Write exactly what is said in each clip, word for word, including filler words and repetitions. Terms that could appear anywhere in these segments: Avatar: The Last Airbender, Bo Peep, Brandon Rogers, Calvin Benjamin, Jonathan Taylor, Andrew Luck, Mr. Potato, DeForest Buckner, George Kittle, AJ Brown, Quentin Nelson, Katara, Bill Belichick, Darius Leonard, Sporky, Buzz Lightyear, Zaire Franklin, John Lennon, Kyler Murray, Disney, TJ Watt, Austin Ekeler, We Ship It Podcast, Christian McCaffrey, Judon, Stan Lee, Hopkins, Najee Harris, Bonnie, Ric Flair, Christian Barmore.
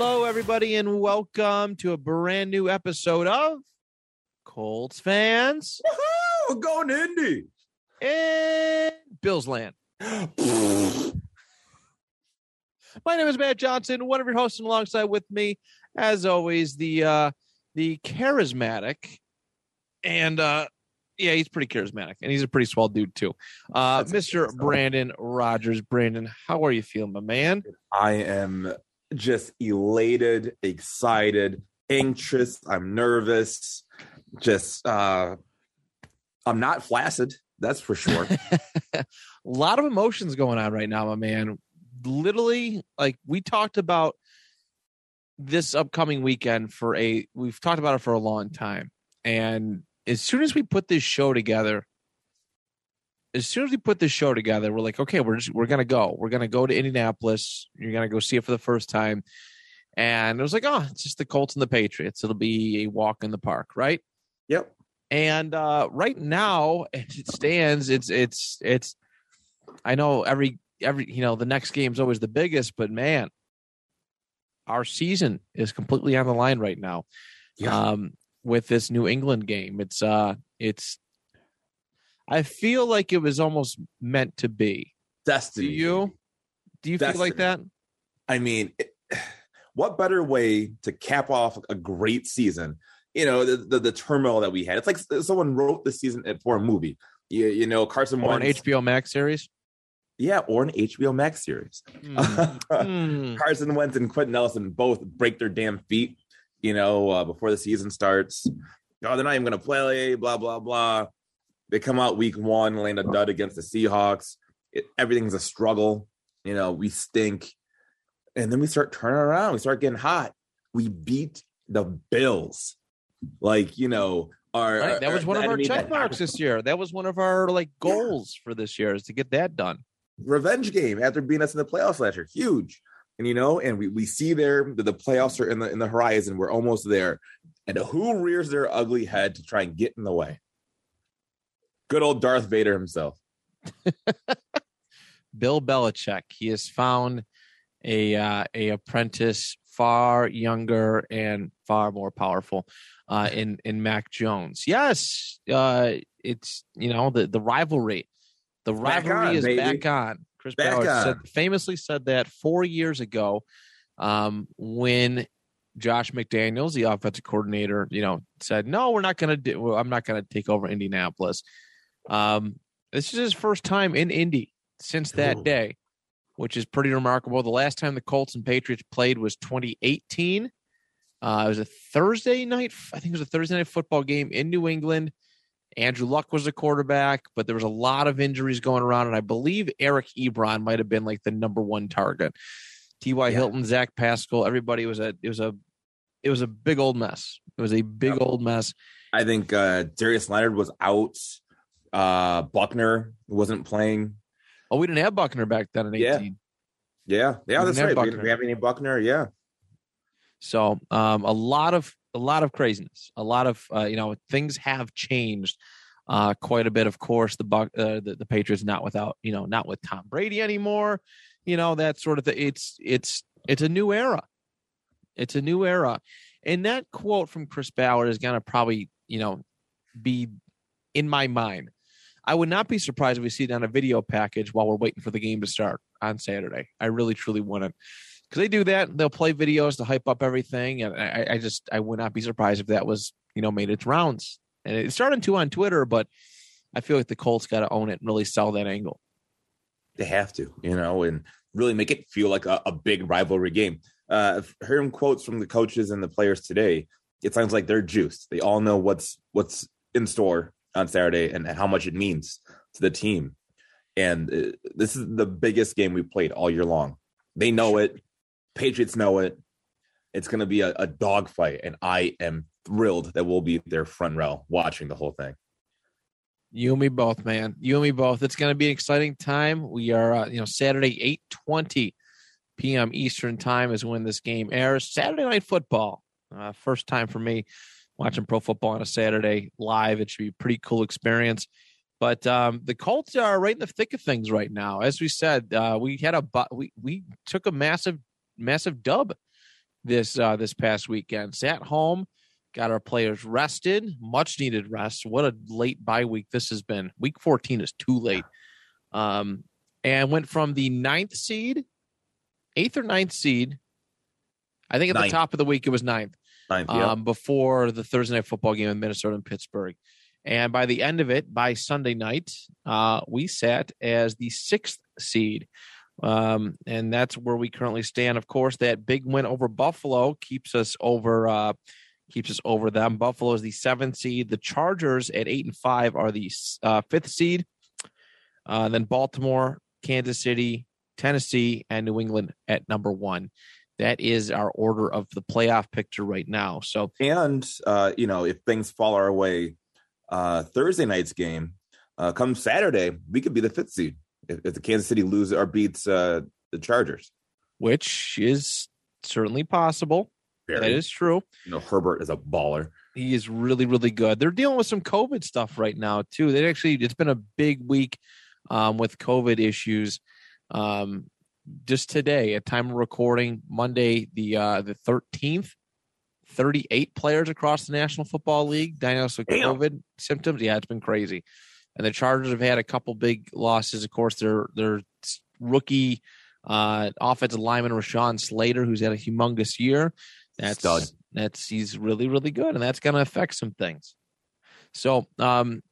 Hello, everybody, and welcome to a brand new episode of Colts Fans. Woohoo! We're going to Indy. And Bills Land. My name is Matt Johnson, one of your hosts, and alongside with me, as always, the uh, the charismatic. And, uh, yeah, he's pretty charismatic, and he's a pretty swell dude, too. Uh, Mister Brandon Rogers. Brandon, how are you feeling, my man? I am... just elated, excited, anxious. I'm nervous. Just, uh, I'm not flaccid. That's for sure. A lot of emotions going on right now, my man. Literally, like we talked about this upcoming weekend for a, we've talked about it for a long time. And as soon as we put this show together, As soon as we put this show together, we're like, okay, we're just, we're going to go. We're going to go to Indianapolis. You're going to go see it for the first time. And it was like, oh, it's just the Colts and the Patriots. It'll be a walk in the park, right? Yep. And uh, right now, as it stands, it's, it's, it's, I know every, every, you know, the next game's always the biggest, but man, our season is completely on the line right now. Yeah. Um, with this New England game. It's, uh, it's, I feel like it was almost meant to be. Destiny. Do you, do you Destiny. feel like that? I mean, it, what better way to cap off a great season? You know, the, the, the turmoil that we had. It's like someone wrote the season for a movie. You, you know, Carson Wentz. Or an H B O Max series? Yeah, or an H B O Max series. Mm. mm. Carson Wentz and Quentin Nelson both break their damn feet, you know, uh, before the season starts. Oh, they're not even going to play, blah, blah, blah. They come out week one, land a dud against the Seahawks. It, everything's a struggle. You know, we stink. And then we start turning around. We start getting hot. We beat the Bills. Like, you know, our... Right. That was one our, of our check marks this year. That was one of our, like, goals yeah. for this year is to get that done. Revenge game after beating us in the playoffs last year. Huge. And, you know, and we, we see there that the playoffs are in the, in the horizon. We're almost there. And who rears their ugly head to try and get in the way? Good old Darth Vader himself. Bill Belichick. He has found a uh, a apprentice far younger and far more powerful uh, in, in Mac Jones. Yes, uh, it's, you know, the, the rivalry. The rivalry back on, is baby. back on. Chris back Ballard on. Said, famously said that four years ago um, when Josh McDaniels, the offensive coordinator, you know, said, no, we're not going to do, well, I'm not going to take over Indianapolis. Um, this is his first time in Indy since that day, which is pretty remarkable. The last time the Colts and Patriots played was twenty eighteen. Uh, it was a Thursday night. I think it was a Thursday night football game in New England. Andrew Luck was the quarterback, but there was a lot of injuries going around. And I believe Eric Ebron might've been like the number one target. T Y. Yeah. Hilton, Zach Pascal, everybody was a, it was a, it was a big old mess. It was a big yeah. old mess. I think, uh, Darius Leonard was out. Uh, Buckner wasn't playing. Oh, we didn't have Buckner back then in eighteen. Yeah, yeah, yeah that's right. We didn't have any Buckner. Yeah. So, um, a lot of a lot of craziness. A lot of uh, you know, things have changed uh, quite a bit. Of course, the Buck, uh, the, the Patriots not without you know not with Tom Brady anymore. You know that sort of thing. It's it's it's a new era. It's a new era, and that quote from Chris Ballard is gonna probably you know be in my mind. I would not be surprised if we see it on a video package while we're waiting for the game to start on Saturday. I really, truly wouldn't. Because they do that. They'll play videos to hype up everything. And I, I just, I would not be surprised if that was, you know, made its rounds. And it started to on Twitter, but I feel like the Colts got to own it and really sell that angle. They have to, you know, and really make it feel like a, a big rivalry game. Uh, hearing quotes from the coaches and the players today, it sounds like they're juiced. They all know what's what's in store on Saturday and, and how much it means to the team. And uh, this is the biggest game we've played all year long. They know it. Patriots know it. It's going to be a, a dogfight, and I am thrilled that we'll be their front row watching the whole thing. You and me both, man. You and me both. It's going to be an exciting time. We are, uh, you know, Saturday, eight twenty p.m. Eastern time is when this game airs. Saturday Night Football. Uh, first time for me watching pro football on a Saturday live. It should be a pretty cool experience. But um, the Colts are right in the thick of things right now. As we said, uh, we had a we we took a massive massive dub this uh, this past weekend. Sat home. Got our players rested, much needed rest. What a late bye week this has been. Week fourteen is too late. Um, and went from the ninth seed, eighth or ninth seed. I think at ninth. The top of the week, it was ninth. Ninth, yeah. um, before the Thursday night football game in Minnesota and Pittsburgh. And by the end of it, by Sunday night, uh, we sat as the sixth seed. Um, and that's where we currently stand. Of course, that big win over Buffalo keeps us over uh, – keeps us over them. Buffalo is the seventh seed. The Chargers at eight and five are the uh, fifth seed. Uh, then Baltimore, Kansas City, Tennessee, and New England at number one. That is our order of the playoff picture right now. So, and uh, you know, if things fall our way, uh, Thursday night's game uh, come Saturday, we could be the fifth seed if, if the Kansas City loses or beats uh, the Chargers, which is certainly possible. Very, that is true. You know, Herbert is a baller. He is really, really good. They're dealing with some COVID stuff right now, too. They actually, it's been a big week um, with COVID issues. Um, just today, at time of recording, Monday, the uh, the thirteenth, thirty-eight players across the National Football League diagnosed with COVID symptoms. Yeah, it's been crazy. And the Chargers have had a couple big losses. Of course, their their rookie uh, offensive lineman Rashawn Slater, who's had a humongous year. That's Stud. that's he's really, really good, and that's going to affect some things. So, um,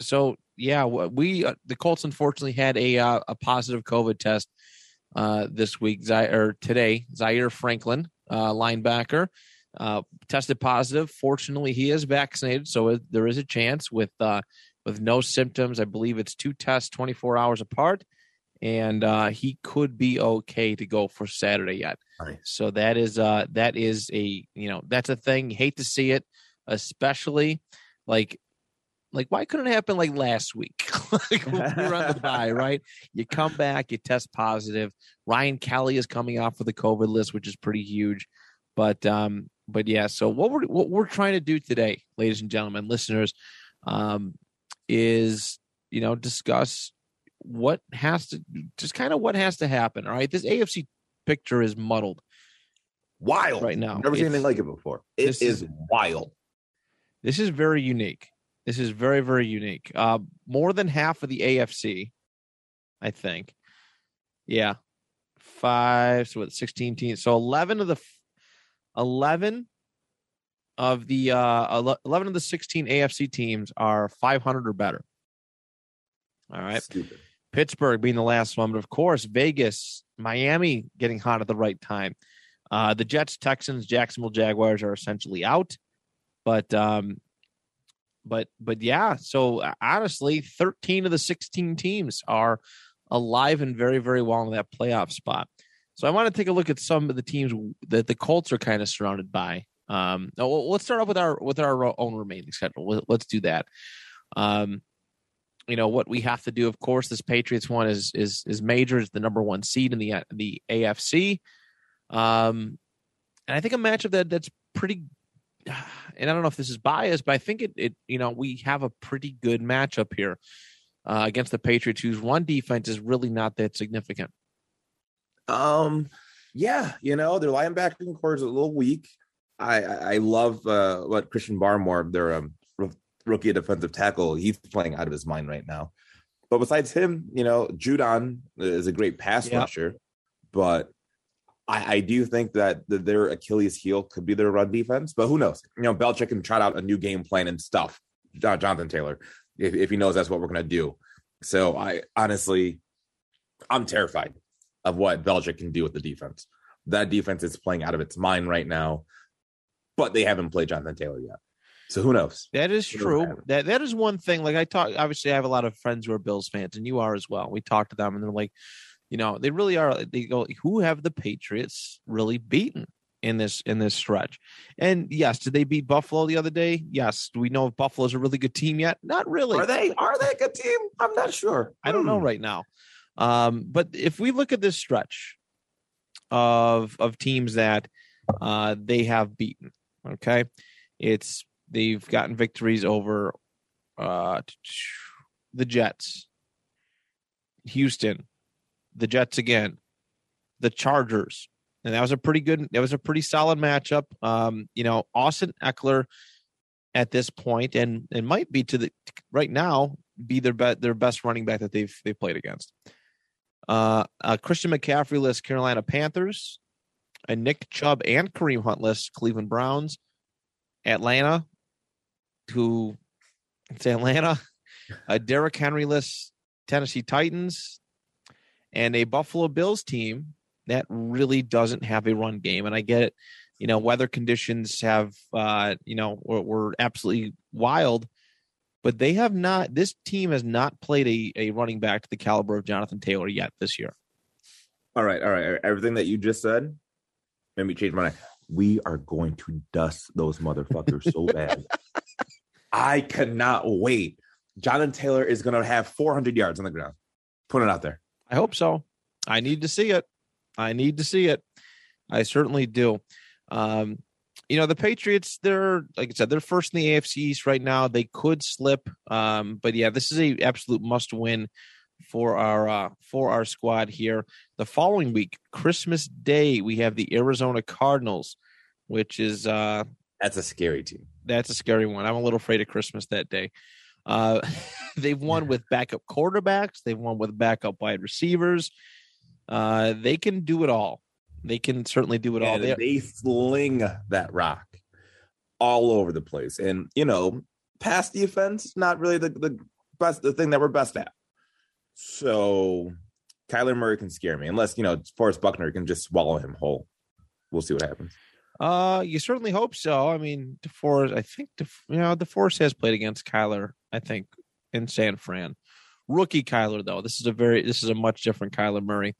so yeah, we uh, the Colts unfortunately had a uh, a positive COVID test uh, this week Z- or today. Zaire Franklin, uh, linebacker, uh, tested positive. Fortunately, he is vaccinated, so it, there is a chance with uh, with no symptoms. I believe it's two tests, twenty-four hours apart. And uh, he could be okay to go for Saturday yet. Right. So that is uh, that is a, you know, that's a thing. You hate to see it, especially like, like why couldn't it happen like last week? Like we were on the bye, right? You come back, you test positive. Ryan Kelly is coming off of the COVID list, which is pretty huge. But um, but yeah, so what we're what we're trying to do today, ladies and gentlemen, listeners, um, is you know discuss. What has to just kind of what has to happen? All right, this A F C picture is muddled, wild right now. Never seen anything like it before. It is, is wild. This is very unique. This is very, very unique. Uh, more than half of the A F C, I think. Yeah, five. So what? Sixteen teams. So eleven of the eleven of the uh, eleven of the sixteen A F C teams are five hundred or better. All right. Stupid. Pittsburgh being the last one, but of course, Vegas, Miami getting hot at the right time. Uh, the Jets, Texans, Jacksonville Jaguars are essentially out, but, um, but, but yeah, so honestly, thirteen of the sixteen teams are alive and very, very well in that playoff spot. So I want to take a look at some of the teams that the Colts are kind of surrounded by. Um, let's start off with our, with our own remaining schedule. Let's do that. Um, You know what we have to do. Of course, this Patriots one is is is major. It's the number one seed in the the A F C, um, and I think a matchup that that's pretty. And I don't know if this is biased, but I think it it you know we have a pretty good matchup here uh, against the Patriots, whose run defense is really not that significant. Um, yeah, you know their linebacking core is a little weak. I I, I love uh, what Christian Barmore, their um, rookie defensive tackle, he's playing out of his mind right now. But besides him, you know, Judon is a great pass yeah. rusher, but I, I do think that the, their Achilles heel could be their run defense. But who knows? You know, Belichick can trot out a new game plan and stuff. Jonathan Taylor, if, if he knows that's what we're going to do. So I honestly, I'm terrified of what Belichick can do with the defense. That defense is playing out of its mind right now, but they haven't played Jonathan Taylor yet. So who knows? That is true. That that is one thing. Like I talk, obviously I have a lot of friends who are Bills fans, and you are as well. We talk to them, and they're like, you know, they really are. They go, who have the Patriots really beaten in this in this stretch? And yes, did they beat Buffalo the other day? Yes. Do we know if Buffalo's a really good team yet? Not really. Are they? Are they a good team? I'm not sure. I don't hmm. know right now. Um, but if we look at this stretch of of teams that uh, they have beaten, okay, it's they've gotten victories over uh, the Jets, Houston, the Jets again, the Chargers. And that was a pretty good, that was a pretty solid matchup. Um, you know, Austin Ekeler at this point, and it might be to the right now, be their be- their best running back that they've they've played against. Uh, uh, Christian McCaffrey lists Carolina Panthers, and Nick Chubb and Kareem Hunt lists Cleveland Browns, Atlanta. Who it's Atlanta, a Derrick Henry list Tennessee Titans, and a Buffalo Bills team that really doesn't have a run game. And I get it, you know, weather conditions have, uh, you know, were, were absolutely wild, but they have not, this team has not played a, a running back to the caliber of Jonathan Taylor yet this year. All right. All right. Everything that you just said made me change my mind. We are going to dust those motherfuckers so bad. I cannot wait. Jonathan Taylor is going to have four hundred yards on the ground. Put it out there. I hope so. I need to see it. I need to see it. I certainly do. Um, you know, the Patriots, they're, like I said, they're first in the A F C East right now. They could slip. Um, but, yeah, this is a absolute must-win for our uh, for our squad here. The following week, Christmas Day, we have the Arizona Cardinals, which is uh, – that's a scary team. That's a scary one. I'm a little afraid of Christmas that day. Uh, they've won with backup quarterbacks. They've won with backup wide receivers. Uh, they can do it all. They can certainly do it and all. They, they sling that rock all over the place. And, you know, pass defense, not really the, the best, the thing that we're best at. So Kyler Murray can scare me, unless, you know, DeForest Buckner can just swallow him whole. We'll see what happens. Uh, you certainly hope so. I mean, DeForest, I think, De, you know, DeForest has played against Kyler, I think, in San Fran. Rookie Kyler, though. This is a very, this is a much different Kyler Murray.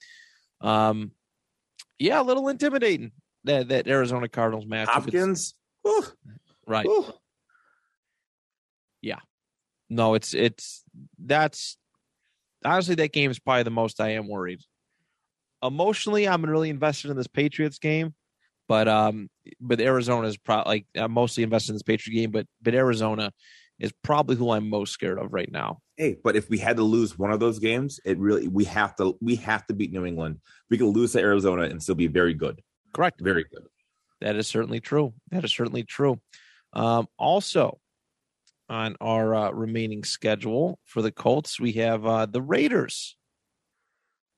Um, yeah, a little intimidating, that, that Arizona Cardinals match. Hopkins. Ooh. Right. Ooh. Yeah. No, it's, it's, that's, honestly, that game is probably the most I am worried. Emotionally, I'm really invested in this Patriots game. But um, but Arizona is probably like I'm mostly invested in this Patriot game. But but Arizona is probably who I'm most scared of right now. Hey, but if we had to lose one of those games, it really we have to we have to beat New England. We can lose to Arizona and still be very good. Correct, very good. That is certainly true. That is certainly true. Um, also, on our uh, remaining schedule for the Colts, we have uh, the Raiders.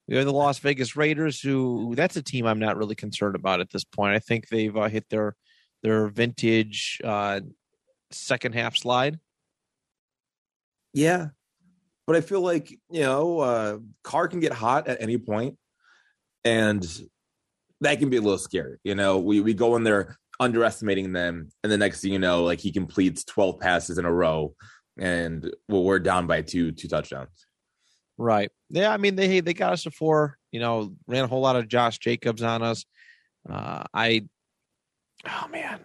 We have the Las Vegas Raiders, who that's a team I'm not really concerned about at this point. I think they've uh, hit their their vintage uh, second half slide. Yeah, but I feel like, you know, uh, Carr can get hot at any point, and that can be a little scary. You know, we we go in there underestimating them, and the next thing you know, like he completes twelve passes in a row, and well, we're down by two two touchdowns. Right. Yeah, I mean, they they got us to four, you know, ran a whole lot of Josh Jacobs on us. Uh, I, oh, man.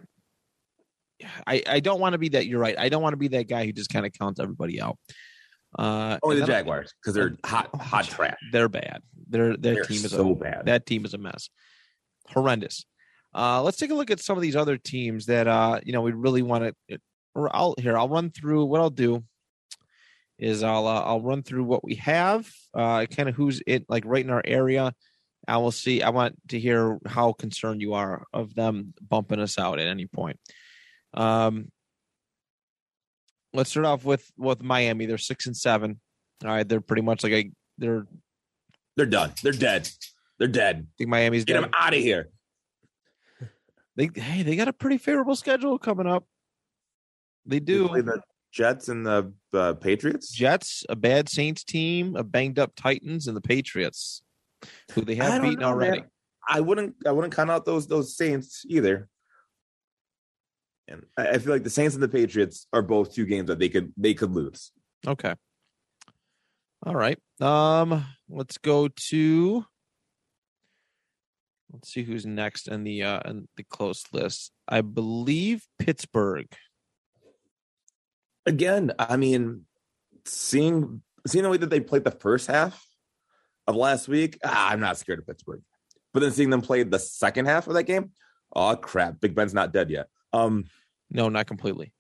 I, I don't want to be that. You're right. I don't want to be that guy who just kind of counts everybody out. Uh, Only the Jaguars, because they're hot, hot trash. They're bad. Their their they're team is so a, bad. That team is a mess. Horrendous. Uh, let's take a look at some of these other teams that, uh, you know, we really want to. I'll, here, I'll run through what I'll do. Is I'll uh, I'll run through what we have, uh, kind of who's it like right in our area. I will see. I want to hear how concerned you are of them bumping us out at any point. Um, let's start off with, with Miami. They're six and seven. All right. They're pretty much like a, they're, they're done. They're dead. They're dead. I think Miami's dead. Get them out of here. They, hey, they got a pretty favorable schedule coming up. They do. They the Jets and the uh, Patriots? Jets, a bad Saints team, a banged-up Titans, and the Patriots, who they have beaten know, already. Man. I wouldn't I wouldn't count out those those Saints either. And I, I feel like the Saints and the Patriots are both two games that they could they could lose. Okay. All right. Um, let's go to – let's see who's next in the uh, in the close list. I believe Pittsburgh. Again, I mean, seeing seeing the way that they played the first half of last week, ah, I'm not scared of Pittsburgh. But then seeing them play the second half of that game, oh, crap, Big Ben's not dead yet. Um, no, not completely.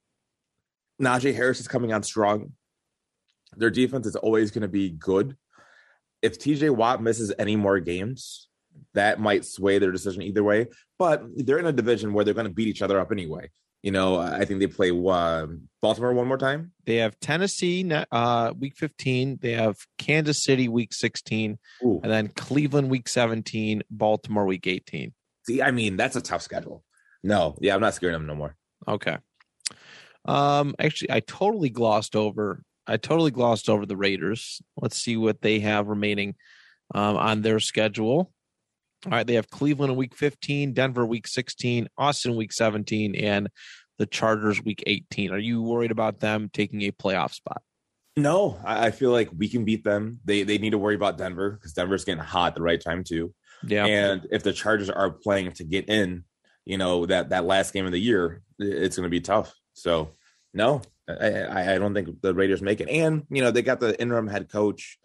Najee Harris is coming on strong. Their defense is always going to be good. If T J Watt misses any more games, that might sway their decision either way. But they're in a division where they're going to beat each other up anyway. You know, I think they play uh, Baltimore one more time. They have Tennessee uh, week fifteen. They have Kansas City week sixteen. Ooh. And then Cleveland week seventeen, Baltimore week eighteen. See, I mean, that's a tough schedule. No, yeah, I'm not scared of them no more. Okay. Um, actually, I totally glossed over. I totally glossed over the Raiders. Let's see what they have remaining um, on their schedule. All right, they have Cleveland in week fifteen, Denver week sixteen, Austin week seventeen, and the Chargers week eighteen. Are you worried about them taking a playoff spot? No, I feel like we can beat them. They they need to worry about Denver because Denver's getting hot at the right time too. Yeah. And if the Chargers are playing to get in, you know, that, that last game of the year, it's going to be tough. So, no, I, I don't think the Raiders make it. And, you know, they got the interim head coach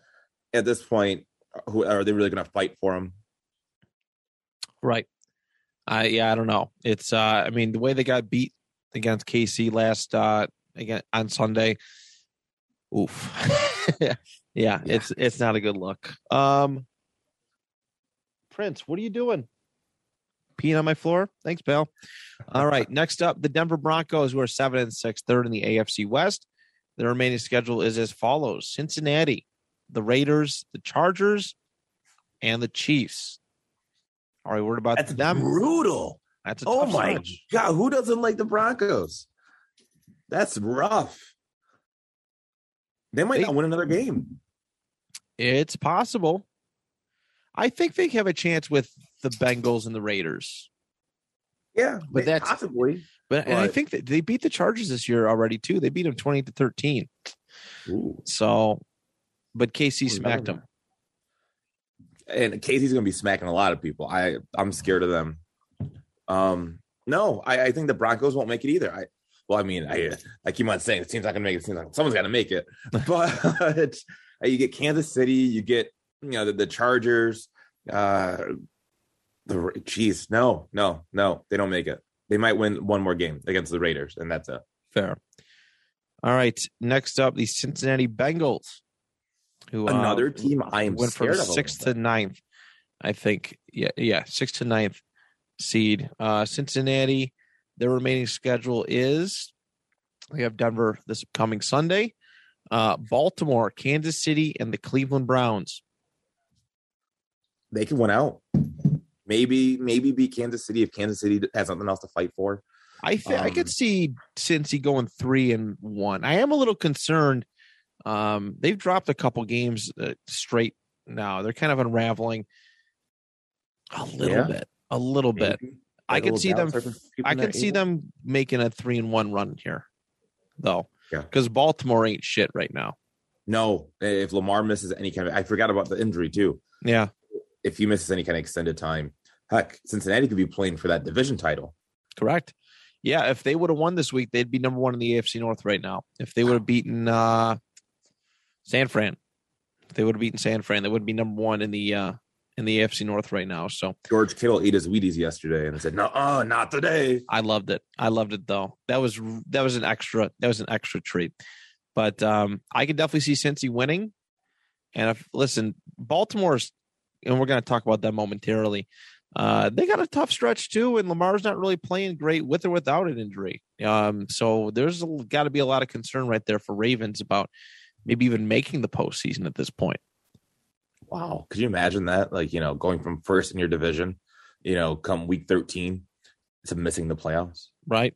at this point. Who are they really going to fight for him? Right. I, uh, yeah, I don't know. It's, uh, I mean, the way they got beat against K C last, uh, again on Sunday. Oof. yeah, yeah. It's, it's not a good look. Um, Prince, what are you doing? Peeing on my floor? Thanks, pal. All right. Next up, the Denver Broncos, who are seven and six, third in the A F C West. Their remaining schedule is as follows: Cincinnati, the Raiders, the Chargers, and the Chiefs. Are we worried about That's them? Brutal. That's a oh my stage. God! Who doesn't like the Broncos? That's rough. They might they, not win another game. It's possible. I think they have a chance with the Bengals and the Raiders. Yeah, but that's possibly. But, but I think that they beat the Chargers this year already too. They beat them twenty to thirteen. Ooh. So, but K C smacked them. And Casey's going to be smacking a lot of people. I, I'm scared of them. Um, no, I, I think the Broncos won't make it either. I, well, I mean, I I keep on saying it seems not going to make it. It seems like someone's got to make it. But you get Kansas City, you get you know the, the Chargers. Uh, the geez, no, no, no, they don't make it. They might win one more game against the Raiders, and that's it. Fair. All right, next up, the Cincinnati Bengals. Who, Another uh, team I am went scared from sixth to ninth, I think. Yeah, yeah, sixth to ninth seed. Uh, Cincinnati, their remaining schedule is we have Denver this coming Sunday, uh, Baltimore, Kansas City, and the Cleveland Browns. They can win out. Maybe, maybe beat Kansas City if Kansas City has something else to fight for. I th- um, I could see Cincy going three and one. I am a little concerned. Um, they've dropped a couple games uh, straight now. They're kind of unraveling a little yeah. bit, a little Maybe. bit. That I could see them. I could see them making a three and one run here, though, because yeah. Baltimore ain't shit right now. No, if Lamar misses any kind of, I forgot about the injury too. Yeah, if he misses any kind of extended time, heck, Cincinnati could be playing for that division title. Correct. Yeah, if they would have won this week, they'd be number one in the A F C North right now. If they would have beaten. Uh, San Fran, if they would have beaten San Fran, they would be number one in the uh, in the A F C North right now. So George Kittle ate his Wheaties yesterday and said, "No, uh, not today." I loved it. I loved it though. That was that was an extra that was an extra treat. But um, I could definitely see Cincy winning. And if listen, Baltimore's, and we're going to talk about that momentarily. Uh, they got a tough stretch too, and Lamar's not really playing great with or without an injury. Um, so there's got to be a lot of concern right there for Ravens about maybe even making the postseason at this point. Wow, could you imagine that? Like, you know, going from first in your division, you know, come week thirteen to missing the playoffs, right?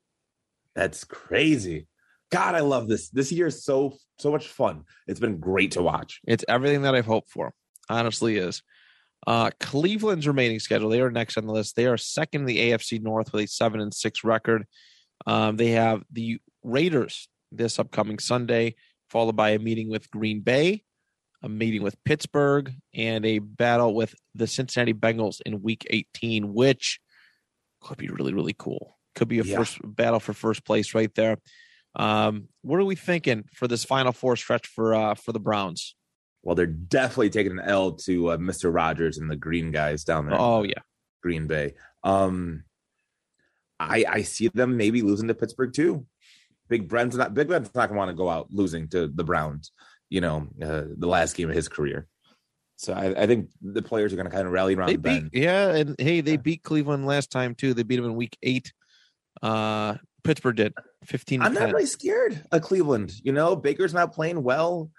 That's crazy. God, I love this. This year is so so much fun. It's been great to watch. It's everything that I've hoped for. Honestly, is. Uh, Cleveland's remaining schedule. They are next on the list. They are second in the A F C North with a seven and six record. Um, they have the Raiders this upcoming Sunday, followed by a meeting with Green Bay, a meeting with Pittsburgh, and a battle with the Cincinnati Bengals in Week eighteen, which could be really, really cool. Could be a yeah. first battle for first place right there. Um, what are we thinking for this Final Four stretch for uh, for the Browns? Well, they're definitely taking an L to uh, Mister Rogers and the green guys down there. Oh, yeah. Green Bay. Um, I I see them maybe losing to Pittsburgh, too. Big Ben's not Big Ben's not going to want to go out losing to the Browns, you know, uh, the last game of his career. So I, I think the players are going to kind of rally around they Ben. Beat, yeah, and, hey, they beat Cleveland last time, too. They beat them in week eight. Uh, Pittsburgh did. fifteen I'm not really scared of Cleveland. You know, Baker's not playing well.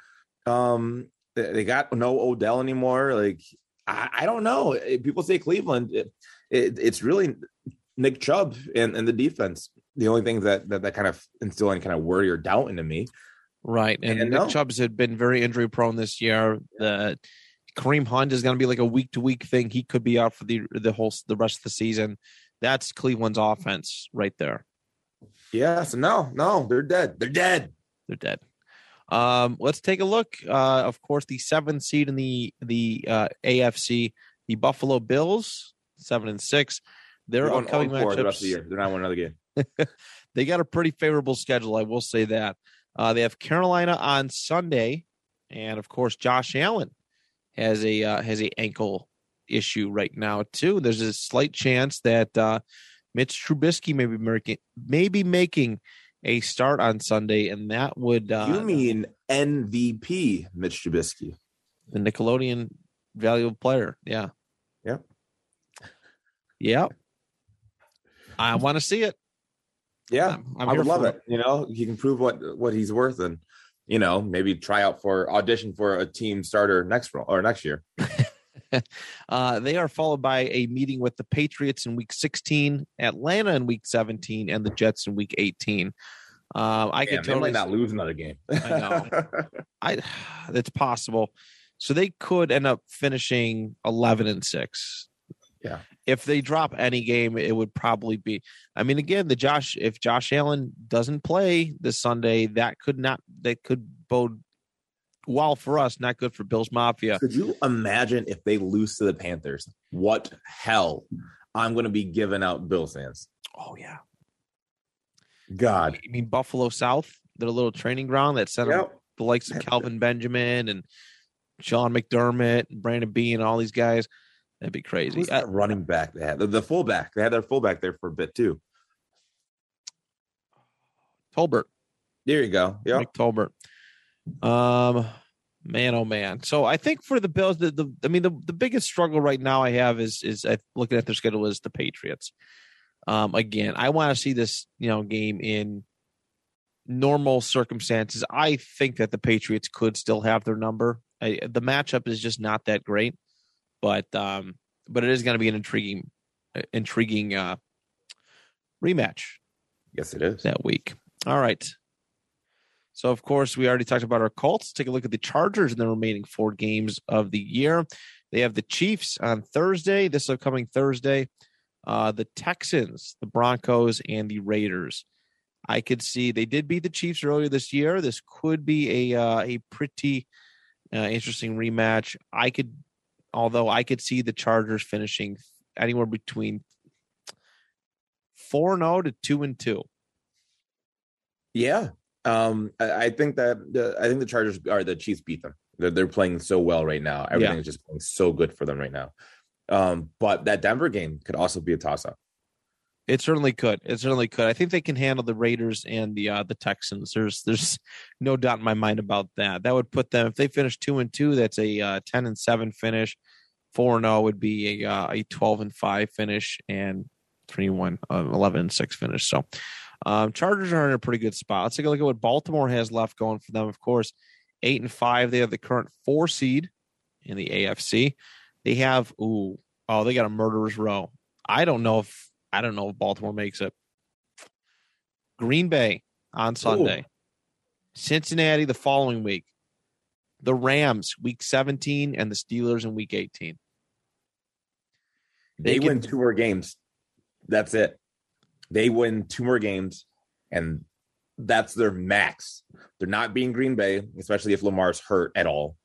Um They got no Odell anymore. Like, I, I don't know. People say Cleveland. It, it, it's really Nick Chubb and, and the defense. The only thing that, that that kind of instill any kind of worry or doubt into me. Right. And, and Nick no. Chubb's had been very injury prone this year. The Kareem Hunt is going to be like a week to week thing. He could be out for the the whole the rest of the season. That's Cleveland's offense right there. Yeah. So no, no, they're dead. They're dead. They're dead. Um, let's take a look. Uh, of course, the seventh seed in the the uh, A F C, the Buffalo Bills, seven and six. They're on coming matchups. The rest of the year. They're not winning another game. They got a pretty favorable schedule, I will say that. Uh, they have Carolina on Sunday, and of course, Josh Allen has a uh, has a ankle issue right now too. There's a slight chance that uh, Mitch Trubisky may be making may be making. a start on Sunday, and that would... Uh, you mean M V P, Mitch Trubisky. The Nickelodeon valuable player, yeah. Yep. Yep. I want to see it. Yeah, I'm, I'm I would love it. it. You know, he can prove what, what he's worth and, you know, maybe try out for audition for a team starter next or next year. Uh, they are followed by a meeting with the Patriots in week sixteen, Atlanta in week seventeen, and the Jets in week eighteen. Um, I Damn, could totally not lose another game. I know. I, that's possible. So they could end up finishing eleven and six. Yeah. If they drop any game, it would probably be, I mean, again, the Josh, if Josh Allen doesn't play this Sunday, that could not, that could bode well for us, not good for Bills Mafia. Could you imagine if they lose to the Panthers? What hell I'm going to be giving out Bills fans. Oh, yeah. God. You mean Buffalo South, their little training ground that set up yep. the likes of Calvin Benjamin and Sean McDermott and Brandon Bee and all these guys? That'd be crazy. Who's that running back they had? The, the fullback. They had their fullback there for a bit, too. Tolbert. There you go. Yeah. Nick Tolbert. Um, man, oh man. So I think for the Bills, the, the I mean, the, the biggest struggle right now I have is is I, looking at their schedule is the Patriots. Um, again, I want to see this you know game in normal circumstances. I think that the Patriots could still have their number. I, the matchup is just not that great, but um, but it is going to be an intriguing, intriguing uh rematch. Yes, it is that week. All right. So, of course, we already talked about our Colts. Take a look at the Chargers in the remaining four games of the year. They have the Chiefs on Thursday, this upcoming Thursday, uh, the Texans, the Broncos, and the Raiders. I could see they did beat the Chiefs earlier this year. This could be a uh, a pretty uh, interesting rematch. I could, although I could see the Chargers finishing anywhere between four and oh to two and two. Yeah. Um, I think that the, I think the Chargers or the Chiefs beat them. They're, they're playing so well right now. Everything yeah. is just going so good for them right now. Um, but that Denver game could also be a toss-up. It certainly could. It certainly could. I think they can handle the Raiders and the uh, the Texans. There's there's no doubt in my mind about that. That would put them if they finish two and two. That's a uh, ten and seven finish. four and oh would be a uh, a twelve and five finish and three and one, an eleven and six finish. So um, Chargers are in a pretty good spot. Let's take a look at what Baltimore has left going for them. Of course, eight and five. They have the current four seed in the A F C. They have, ooh, oh, they got a murderer's row. I don't know if I don't know if Baltimore makes it. Green Bay on Sunday. Ooh. Cincinnati the following week. The Rams week seventeen and the Steelers in week eighteen. They, they get, win two more games. That's it. They win two more games, and that's their max. They're not being Green Bay, especially if Lamar's hurt at all.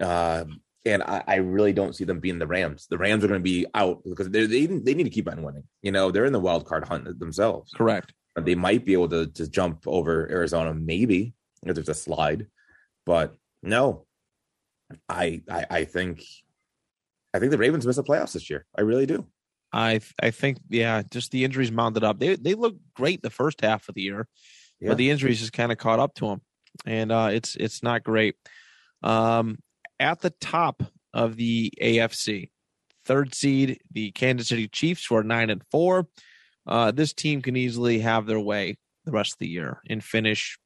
Uh, and I, I really don't see them being the Rams. The Rams are going to be out because they they need to keep on winning. You know, they're in the wild card hunt themselves. Correct. They might be able to, to jump over Arizona, maybe, if there's a slide. But no, I, I I think I think the Ravens miss the playoffs this year. I really do. I I think, yeah, just the injuries mounted up. They they looked great the first half of the year, yeah. but the injuries just kind of caught up to them, and uh, it's it's not great. Um, at the top of the A F C, third seed, the Kansas City Chiefs, who are nine and four. Uh, this team can easily have their way the rest of the year and finish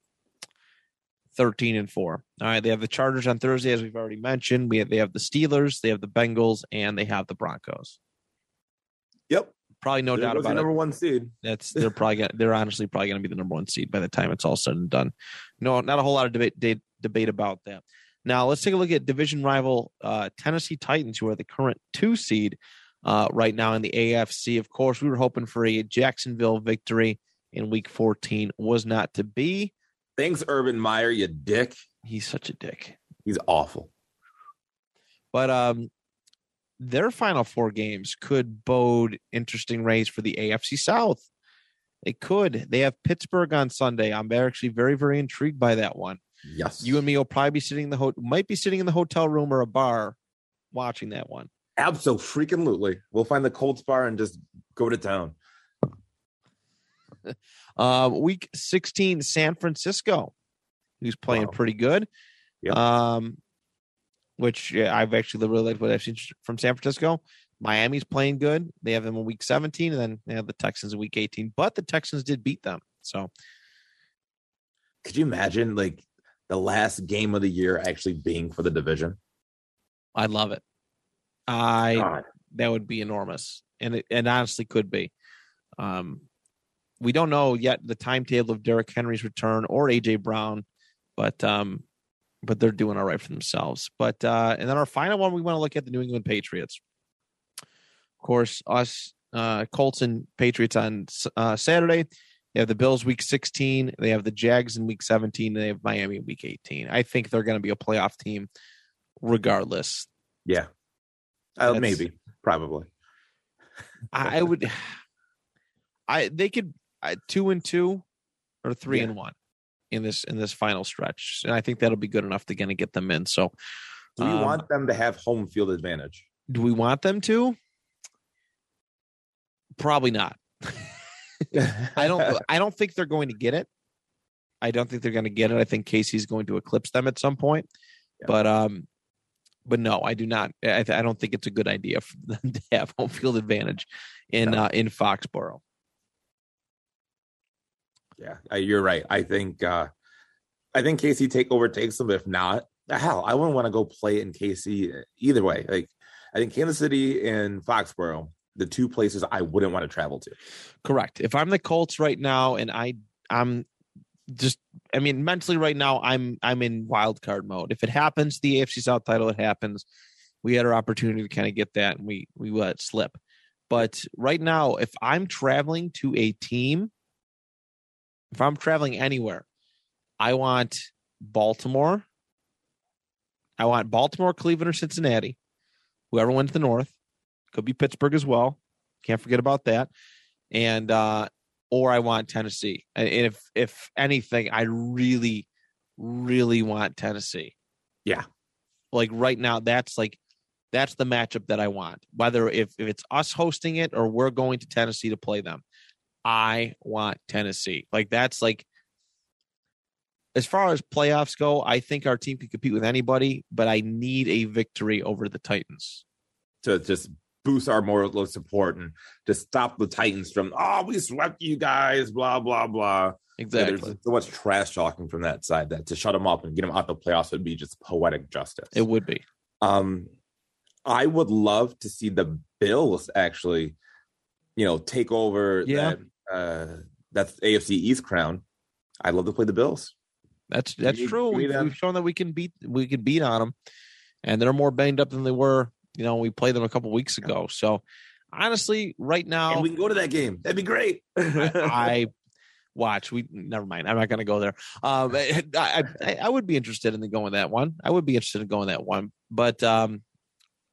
thirteen and four. All right, they have the Chargers on Thursday, as we've already mentioned. We have, they have the Steelers, they have the Bengals, and they have the Broncos. Yep, probably no doubt about it. Number one seed. That's they're probably gonna, they're honestly probably going to be the number one seed by the time it's all said and done. No, not a whole lot of debate de- debate about that. Now let's take a look at division rival uh, Tennessee Titans, who are the current two seed. Uh, right now in the A F C, of course, we were hoping for a Jacksonville victory in week fourteen. Was not to be. Thanks, Urban Meyer, you dick. He's such a dick. He's awful. But um, their final four games could bode interesting race for the A F C South. It could. They have Pittsburgh on Sunday. I'm actually very, very intrigued by that one. Yes. You and me will probably be sitting in the ho- might be sitting in the hotel room or a bar watching that one. Abso-freaking-lutely. We'll find the Colts bar and just go to town. uh, week sixteen, San Francisco, who's playing wow. pretty good. Yep. Um, which yeah, I've actually really liked what I've seen from San Francisco. Miami's playing good. They have them in week seventeen, and then they have the Texans in week eighteen. But the Texans did beat them. So, could you imagine like the last game of the year actually being for the division? I love it. I God. That would be enormous, and it and honestly could be. Um, we don't know yet the timetable of Derrick Henry's return or A J Brown, but um, but they're doing all right for themselves. But uh, and then our final one, we want to look at the New England Patriots. Of course, us uh, Colts and Patriots on uh, Saturday. They have the Bills week sixteen. They have the Jags in week seventeen. And they have Miami in week eighteen. I think they're going to be a playoff team, regardless. Yeah. Uh, maybe, probably. I would. I they could I, two and two, or three yeah. and one, in this in this final stretch, and I think that'll be good enough to kind of get them in. So, do we um, want them to have home field advantage? Do we want them to? Probably not. I don't. I don't think they're going to get it. I don't think they're going to get it. I think Casey's going to eclipse them at some point, yeah. but um. But no, I do not. I, th- I don't think it's a good idea for them to have home field advantage in no. uh, in Foxborough. Yeah, you're right. I think uh, I think K C take overtakes them. If not, hell, I wouldn't want to go play in K C either way. Like, I think Kansas City and Foxborough, the two places I wouldn't want to travel to. Correct. If I'm the Colts right now, and I I'm. Just, I mean, mentally right now, I'm I'm in wild card mode. If it happens, the A F C South title, it happens. We had our opportunity to kind of get that, and we we let it slip. But right now, if I'm traveling to a team, if I'm traveling anywhere, I want Baltimore. I want Baltimore, Cleveland, or Cincinnati. Whoever wins the North. Could be Pittsburgh as well. Can't forget about that. And, uh, or I want Tennessee. And if if anything, I really, really want Tennessee. Yeah. Like right now, that's like that's the matchup that I want. Whether if, if it's us hosting it or we're going to Tennessee to play them, I want Tennessee. Like that's like as far as playoffs go, I think our team could compete with anybody, but I need a victory over the Titans. to just boost our moral support and to stop the Titans from, oh, we swept you guys, blah, blah, blah. Exactly. Yeah, there's so much trash talking from that side that to shut them up and get them out the playoffs would be just poetic justice. It would be. Um, I would love to see the Bills actually, you know, take over yeah. that uh, that's A F C East crown. I'd love to play the Bills. That's that's we, true. We, we've shown that we can beat we can beat on them, and they're more banged up than they were. You know, we played them a couple weeks ago. So honestly, right now, and we can go to that game. That'd be great. I, I watch. We never mind. I'm not going to go there. Um, I, I I would be interested in going that one. I would be interested in going that one. But um,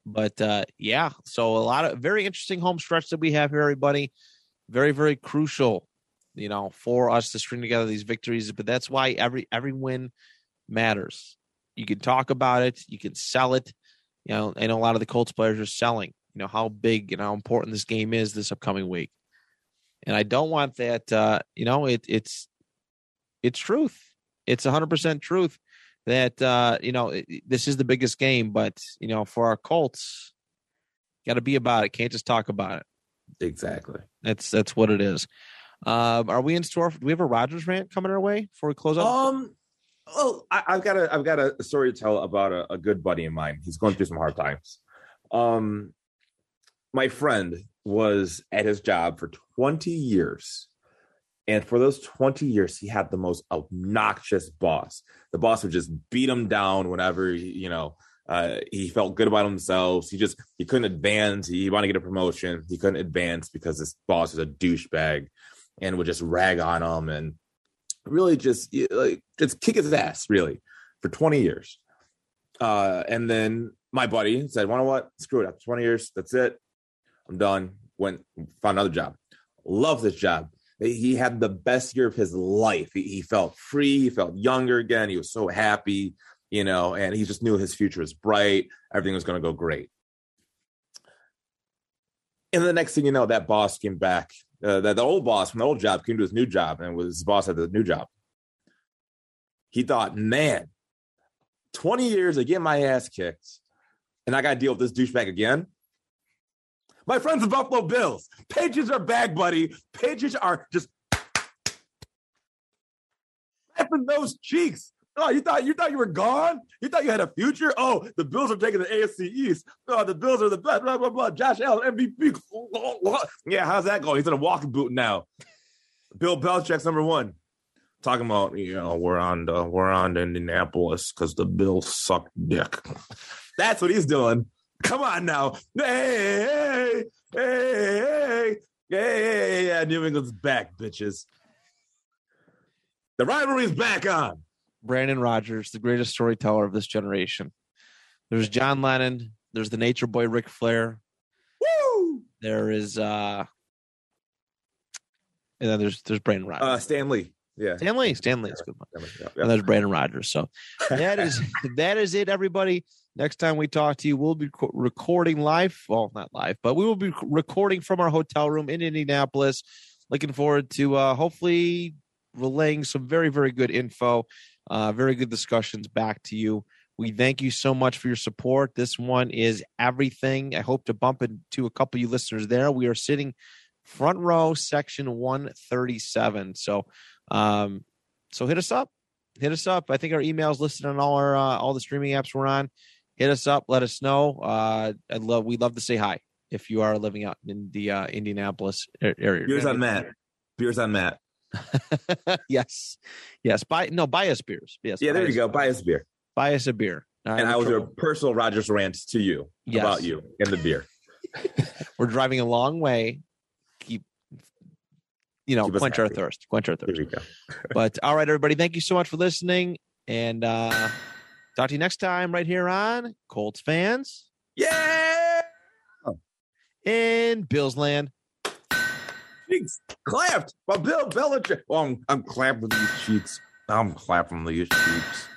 but uh, yeah. So a lot of very interesting home stretch that we have here, everybody. Very very crucial. You know, for us to string together these victories. But that's why every every win matters. You can talk about it. You can sell it. You know, I know a lot of the Colts players are selling, you know, how big and how important this game is this upcoming week. And I don't want that, uh, you know, it, it's it's truth. It's one hundred percent truth that, uh, you know, it, this is the biggest game. But, you know, for our Colts, got to be about it. Can't just talk about it. Exactly. That's that's what it is. Uh, are we in store? Do we have a Rodgers rant coming our way before we close up? Um, oh, I, I've got a I've got a story to tell about a, a good buddy of mine. He's going through some hard times. Um, my friend was at his job for twenty years, and for those twenty years, he had the most obnoxious boss. The boss would just beat him down whenever you know uh, he felt good about himself. He just he couldn't advance. He wanted to get a promotion. He couldn't advance because this boss was a douchebag. And would just rag on him and really just like just kick his ass really for twenty years. Uh, and then my buddy said, "Why know what? Screw it. After twenty years, that's it. I'm done." Went found another job. Loved this job. He had the best year of his life. He, he felt free. He felt younger again. He was so happy, you know. And he just knew his future was bright. Everything was going to go great. And the next thing you know, that boss came back. Uh, that the old boss from the old job came to his new job, and was his boss at the new job. He thought, man, twenty years I get my ass kicked, and I got to deal with this douchebag again. My friends, the Buffalo Bills. Patriots are back, buddy. Patriots are just flapping those cheeks. Oh, you thought you thought you were gone? You thought you had a future? Oh, the Bills are taking the A F C East. Oh, the Bills are the best. Blah, blah, blah. Josh Allen, M V P. Yeah, how's that going? He's in a walking boot now. Bill Belichick's number one. Talking about, you know, we're on to, we're on to Indianapolis because the Bills suck dick. That's what he's doing. Come on now. Hey, hey, hey, hey, hey, yeah, New England's back, bitches. The rivalry's back on. Brandon Rogers, the greatest storyteller of this generation. There's John Lennon. There's the Nature Boy, Ric Flair. Woo! There is, uh, and then there's there's Brandon Rogers. Uh, Stan Lee, yeah, Stan Lee, Stan Lee is a good one. Stanley, yeah, yeah. And there's Brandon Rogers. So that is that is it, everybody. Next time we talk to you, we'll be recording live. Well, not live, but we will be recording from our hotel room in Indianapolis. Looking forward to uh, hopefully relaying some very very good info. Uh, very good discussions back to you. We thank you so much for your support. This one is everything. I hope to bump into a couple of you listeners there. We are sitting front row, section one thirty-seven. So, um, so hit us up. Hit us up. I think our email is listed on all our uh, all the streaming apps we're on. Hit us up. Let us know. Uh, I'd love. We'd love to say hi if you are living out in the uh, Indianapolis area. Beers on Matt. Beers on Matt. yes, yes. Buy no buy us beers. Yes, yeah. There you us, go. Buy us beer. Buy us a beer. Right, and I will do a personal Rogers rant to you yes. about you and the beer. We're driving a long way. Keep, you know, Keep quench our thirst. Quench our thirst. There you go. But all right, everybody. Thank you so much for listening, and uh, talk to you next time right here on Colts Fans. Yeah. In Bills Land. Cheeks clapped by Bill Belichick. Oh, I'm, I'm clapping these cheeks. I'm clapping these cheeks.